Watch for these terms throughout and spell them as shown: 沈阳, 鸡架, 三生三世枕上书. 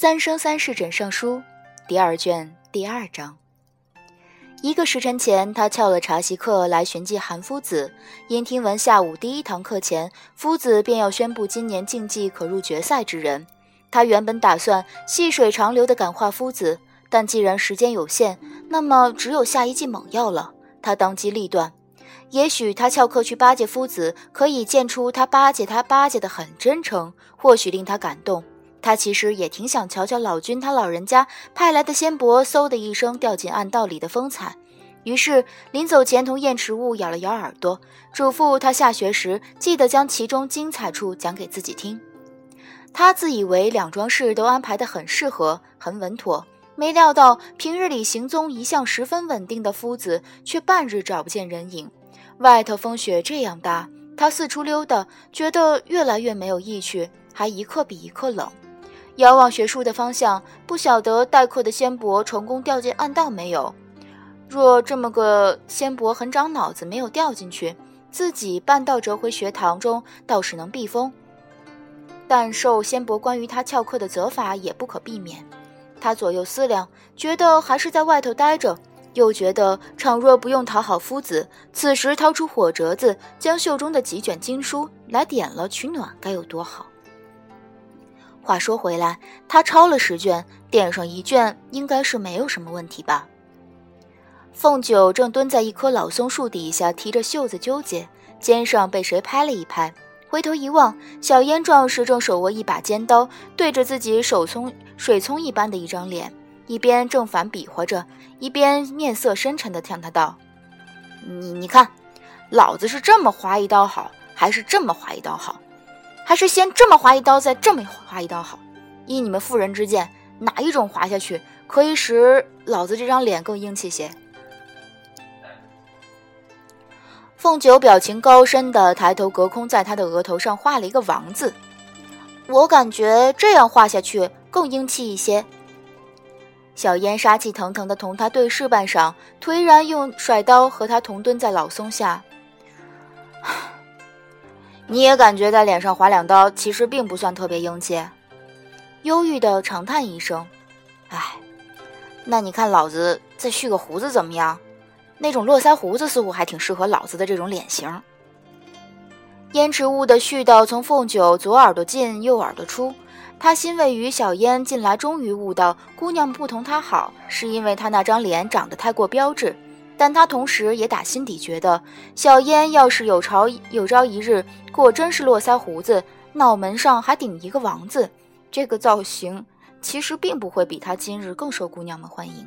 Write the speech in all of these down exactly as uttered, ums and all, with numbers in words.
三生三世枕上书》第二卷第二章。一个时辰前，他翘了茶席课来寻迹韩夫子，因听闻下午第一堂课前，夫子便要宣布今年竞技可入决赛之人。他原本打算细水长流地感化夫子，但既然时间有限，那么只有下一剂猛药了。他当机立断，也许他翘课去巴结夫子，可以见出他巴结他巴结得很真诚，或许令他感动。他其实也挺想瞧瞧老君他老人家派来的仙伯嗖的一声掉进暗道里的风采。于是临走前，同燕池雾咬了咬耳朵，嘱咐他下学时记得将其中精彩处讲给自己听。他自以为两桩事都安排得很适合，很稳妥，没料到平日里行踪一向十分稳定的夫子却半日找不见人影。外头风雪这样大，他四处溜达，觉得越来越没有意趣，还一刻比一刻冷。遥望学术的方向，不晓得代课的仙伯成功掉进暗道没有。若这么个仙伯很长脑子没有掉进去，自己半道折回学堂中倒是能避风，但受仙伯关于他翘课的责罚也不可避免。他左右思量，觉得还是在外头待着，又觉得倘若不用讨好夫子，此时掏出火折子，将袖中的几卷经书来点了取暖该有多好。话说回来，他抄了十卷，点上一卷应该是没有什么问题吧。凤九正蹲在一棵老松树底下，提着袖子纠结，肩上被谁拍了一拍，回头一望，小燕壮士正手握一把尖刀，对着自己手葱水葱一般的一张脸，一边正反比划着，一边面色深沉地向他道：你你看，老子是这么划一刀好，还是这么划一刀好，还是先这么划一刀再这么划一刀好，依你们妇人之见，哪一种划下去可以使老子这张脸更英气些？凤九表情高深的抬头，隔空在他的额头上画了一个王字。我感觉这样画下去更英气一些。小烟杀气腾腾的同他对视半晌，颓然用甩刀和他同蹲在老松下。你也感觉在脸上划两刀其实并不算特别英气？忧郁的长叹一声，唉，那你看老子再蓄个胡子怎么样？那种络腮胡子似乎还挺适合老子的这种脸型。燕池雾的絮叨从凤九左耳朵进右耳朵出，他欣慰于小燕近来终于悟到姑娘不同她好，是因为她那张脸长得太过标致，但他同时也打心底觉得，小燕要是有朝有朝一日果真是络腮胡子，脑门上还顶一个王字，这个造型其实并不会比她今日更受姑娘们欢迎。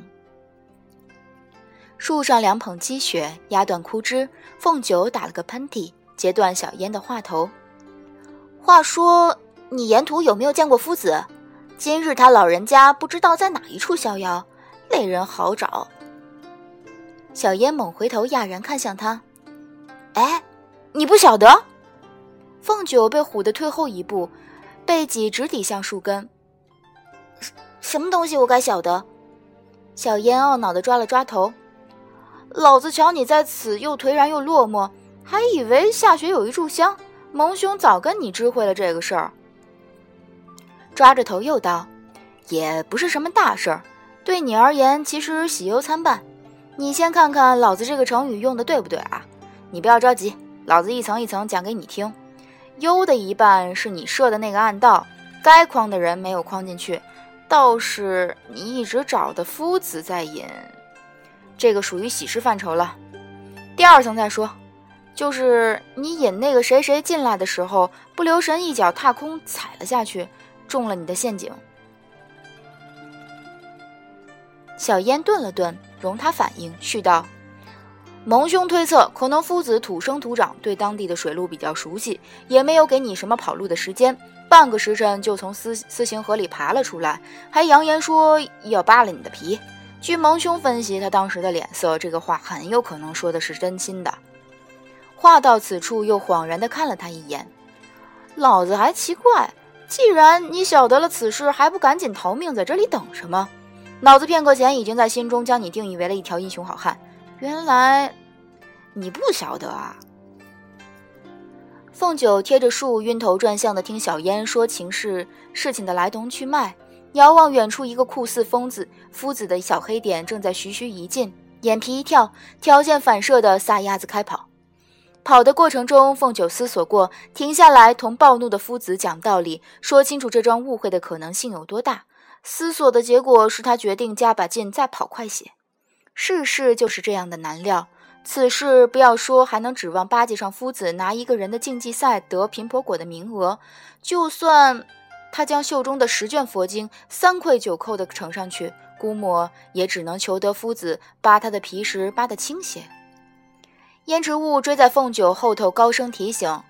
树上两捧积雪压断枯枝，凤九打了个喷嚏，截断小烟的话头。话说你沿途有没有见过夫子？今日他老人家不知道在哪一处逍遥，累人好找。小烟猛回头，讶然看向他。哎，你不晓得？凤九被唬得退后一步，背脊直抵向树根。什么东西我该晓得？小烟懊恼地抓了抓头。老子瞧你在此又颓然又落寞，还以为下学有一炷香，蒙兄早跟你知会了这个事儿。抓着头又道，也不是什么大事儿，对你而言其实喜忧参半。你先看看老子这个成语用的对不对啊？你不要着急，老子一层一层讲给你听。忧的一半是你设的那个暗道，该框的人没有框进去，倒是你一直找的夫子在引，这个属于喜事范畴了。第二层再说，就是你引那个谁谁进来的时候，不留神一脚踏空踩了下去，中了你的陷阱。小烟顿了顿，容他反应，絮道：蒙兄推测，可能夫子土生土长，对当地的水路比较熟悉，也没有给你什么跑路的时间，半个时辰就从私私行河里爬了出来，还扬言说要扒了你的皮。据蒙兄分析他当时的脸色，这个话很有可能说的是真心的。话到此处，又恍然地看了他一眼。老子还奇怪，既然你晓得了此事，还不赶紧逃命，在这里等什么？老子片刻前已经在心中将你定义为了一条英雄好汉，原来你不晓得啊。凤九贴着树晕头转向地听小烟说情事事情的来龙去脉，遥望远处，一个酷似疯子夫子的小黑点正在徐徐移近，眼皮一跳，条件反射的撒丫子开跑。跑的过程中，凤九思索过，停下来同暴怒的夫子讲道理，说清楚这桩误会的可能性有多大。思索的结果是他决定加把劲再跑快些。世事就是这样的难料，此事不要说还能指望巴结上夫子拿一个人的竞技赛得频婆果的名额，就算他将袖中的十卷佛经三跪九叩地呈上去，估摸也只能求得夫子扒他的皮时扒得轻些。燕池雾追在凤九后头高声提醒，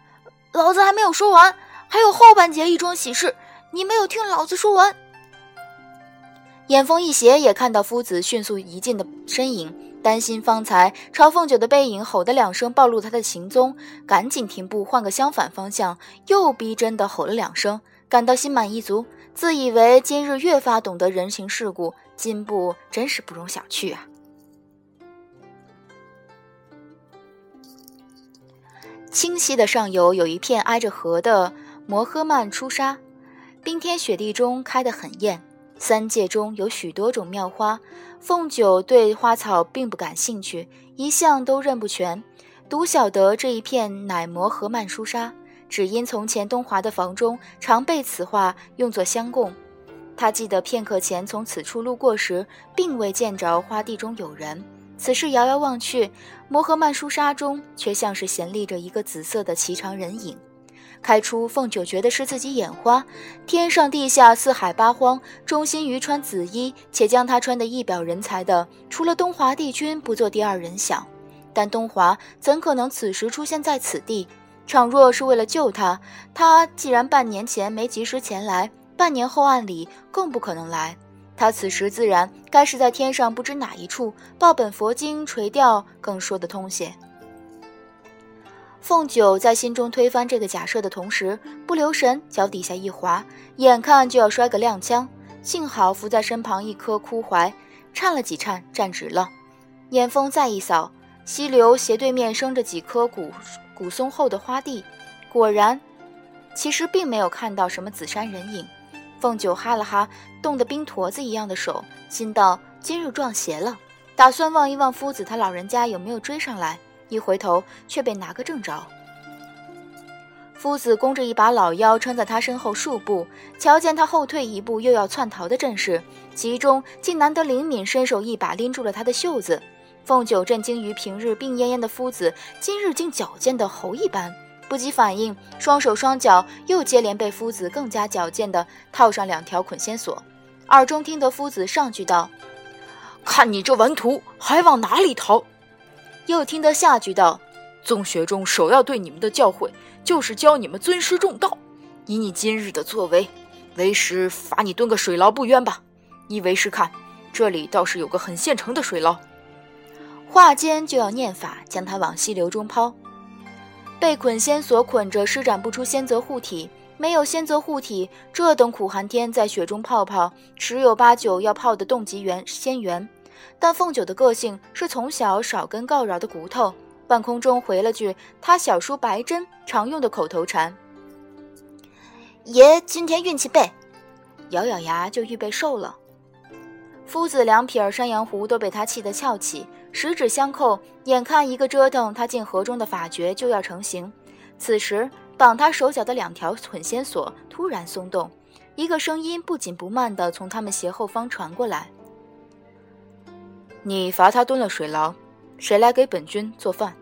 老子还没有说完，还有后半节一桩喜事，你没有听老子说完。眼风一斜也看到夫子迅速移近的身影，担心方才朝凤九的背影吼的两声暴露他的行踪，赶紧停步，换个相反方向，又逼真的吼了两声，感到心满意足，自以为今日越发懂得人情世故，进步真是不容小觑啊。清溪的上游有一片挨着河的摩诃曼出沙，冰天雪地中开得很艳，三界中有许多种妙花，凤九对花草并不感兴趣，一向都认不全，独晓得这一片乃摩诃曼出沙，只因从前东华的房中常被此画用作相供。他记得片刻前从此处路过时，并未见着花地中有人，此时遥遥望去，摩诃曼殊沙中却像是闲立着一个紫色的奇长人影。开初凤九觉得是自己眼花，天上地下四海八荒，钟欣瑜穿紫衣，且将他穿得一表人才的，除了东华帝君不做第二人想。但东华怎可能此时出现在此地？倘若是为了救他，他既然半年前没及时前来，半年后按理更不可能来。他此时自然该是在天上不知哪一处，抱本佛经垂钓更说得通些。凤九在心中推翻这个假设的同时，不留神脚底下一滑，眼看就要摔个踉跄，幸好伏在身旁一棵枯槐，颤了几颤，站直了。眼风再一扫，溪流斜对面生着几棵古古松厚的花地，果然其实并没有看到什么紫衫人影。凤九哈了哈冻得冰坨子一样的手，心道今日撞邪了，打算望一望夫子他老人家有没有追上来，一回头却被拿个正着。夫子弓着一把老腰撑在他身后数步，瞧见他后退一步又要窜逃的阵势，其中竟难得灵敏伸手一把拎住了他的袖子。凤九震惊于平日病恹恹的夫子今日竟矫健的猴一般，不及反应，双手双脚又接连被夫子更加矫健地套上两条捆仙索。耳中听得夫子上句道：“看你这顽徒，还往哪里逃？”又听得下句道：“宗学中首要对你们的教诲，就是教你们尊师重道。以你今日的作为，为师罚你蹲个水牢不冤吧？依为师看，这里倒是有个很现成的水牢。”话间就要念法将他往溪流中抛。被捆仙索捆着，施展不出仙泽护体，没有仙泽护体，这等苦寒天在雪中泡泡，十有八九要泡得冻极仙元。但凤九的个性是从小少根告饶的骨头，半空中回了句他小叔白真常用的口头禅：“爷今天运气背。”咬咬牙就预备受了。夫子两撇山羊胡都被他气得翘起，十指相扣，眼看一个折腾，他进河中的法诀就要成型。此时绑他手脚的两条捆仙索突然松动，一个声音不紧不慢地从他们斜后方传过来：“你罚他蹲了水牢，谁来给本君做饭？”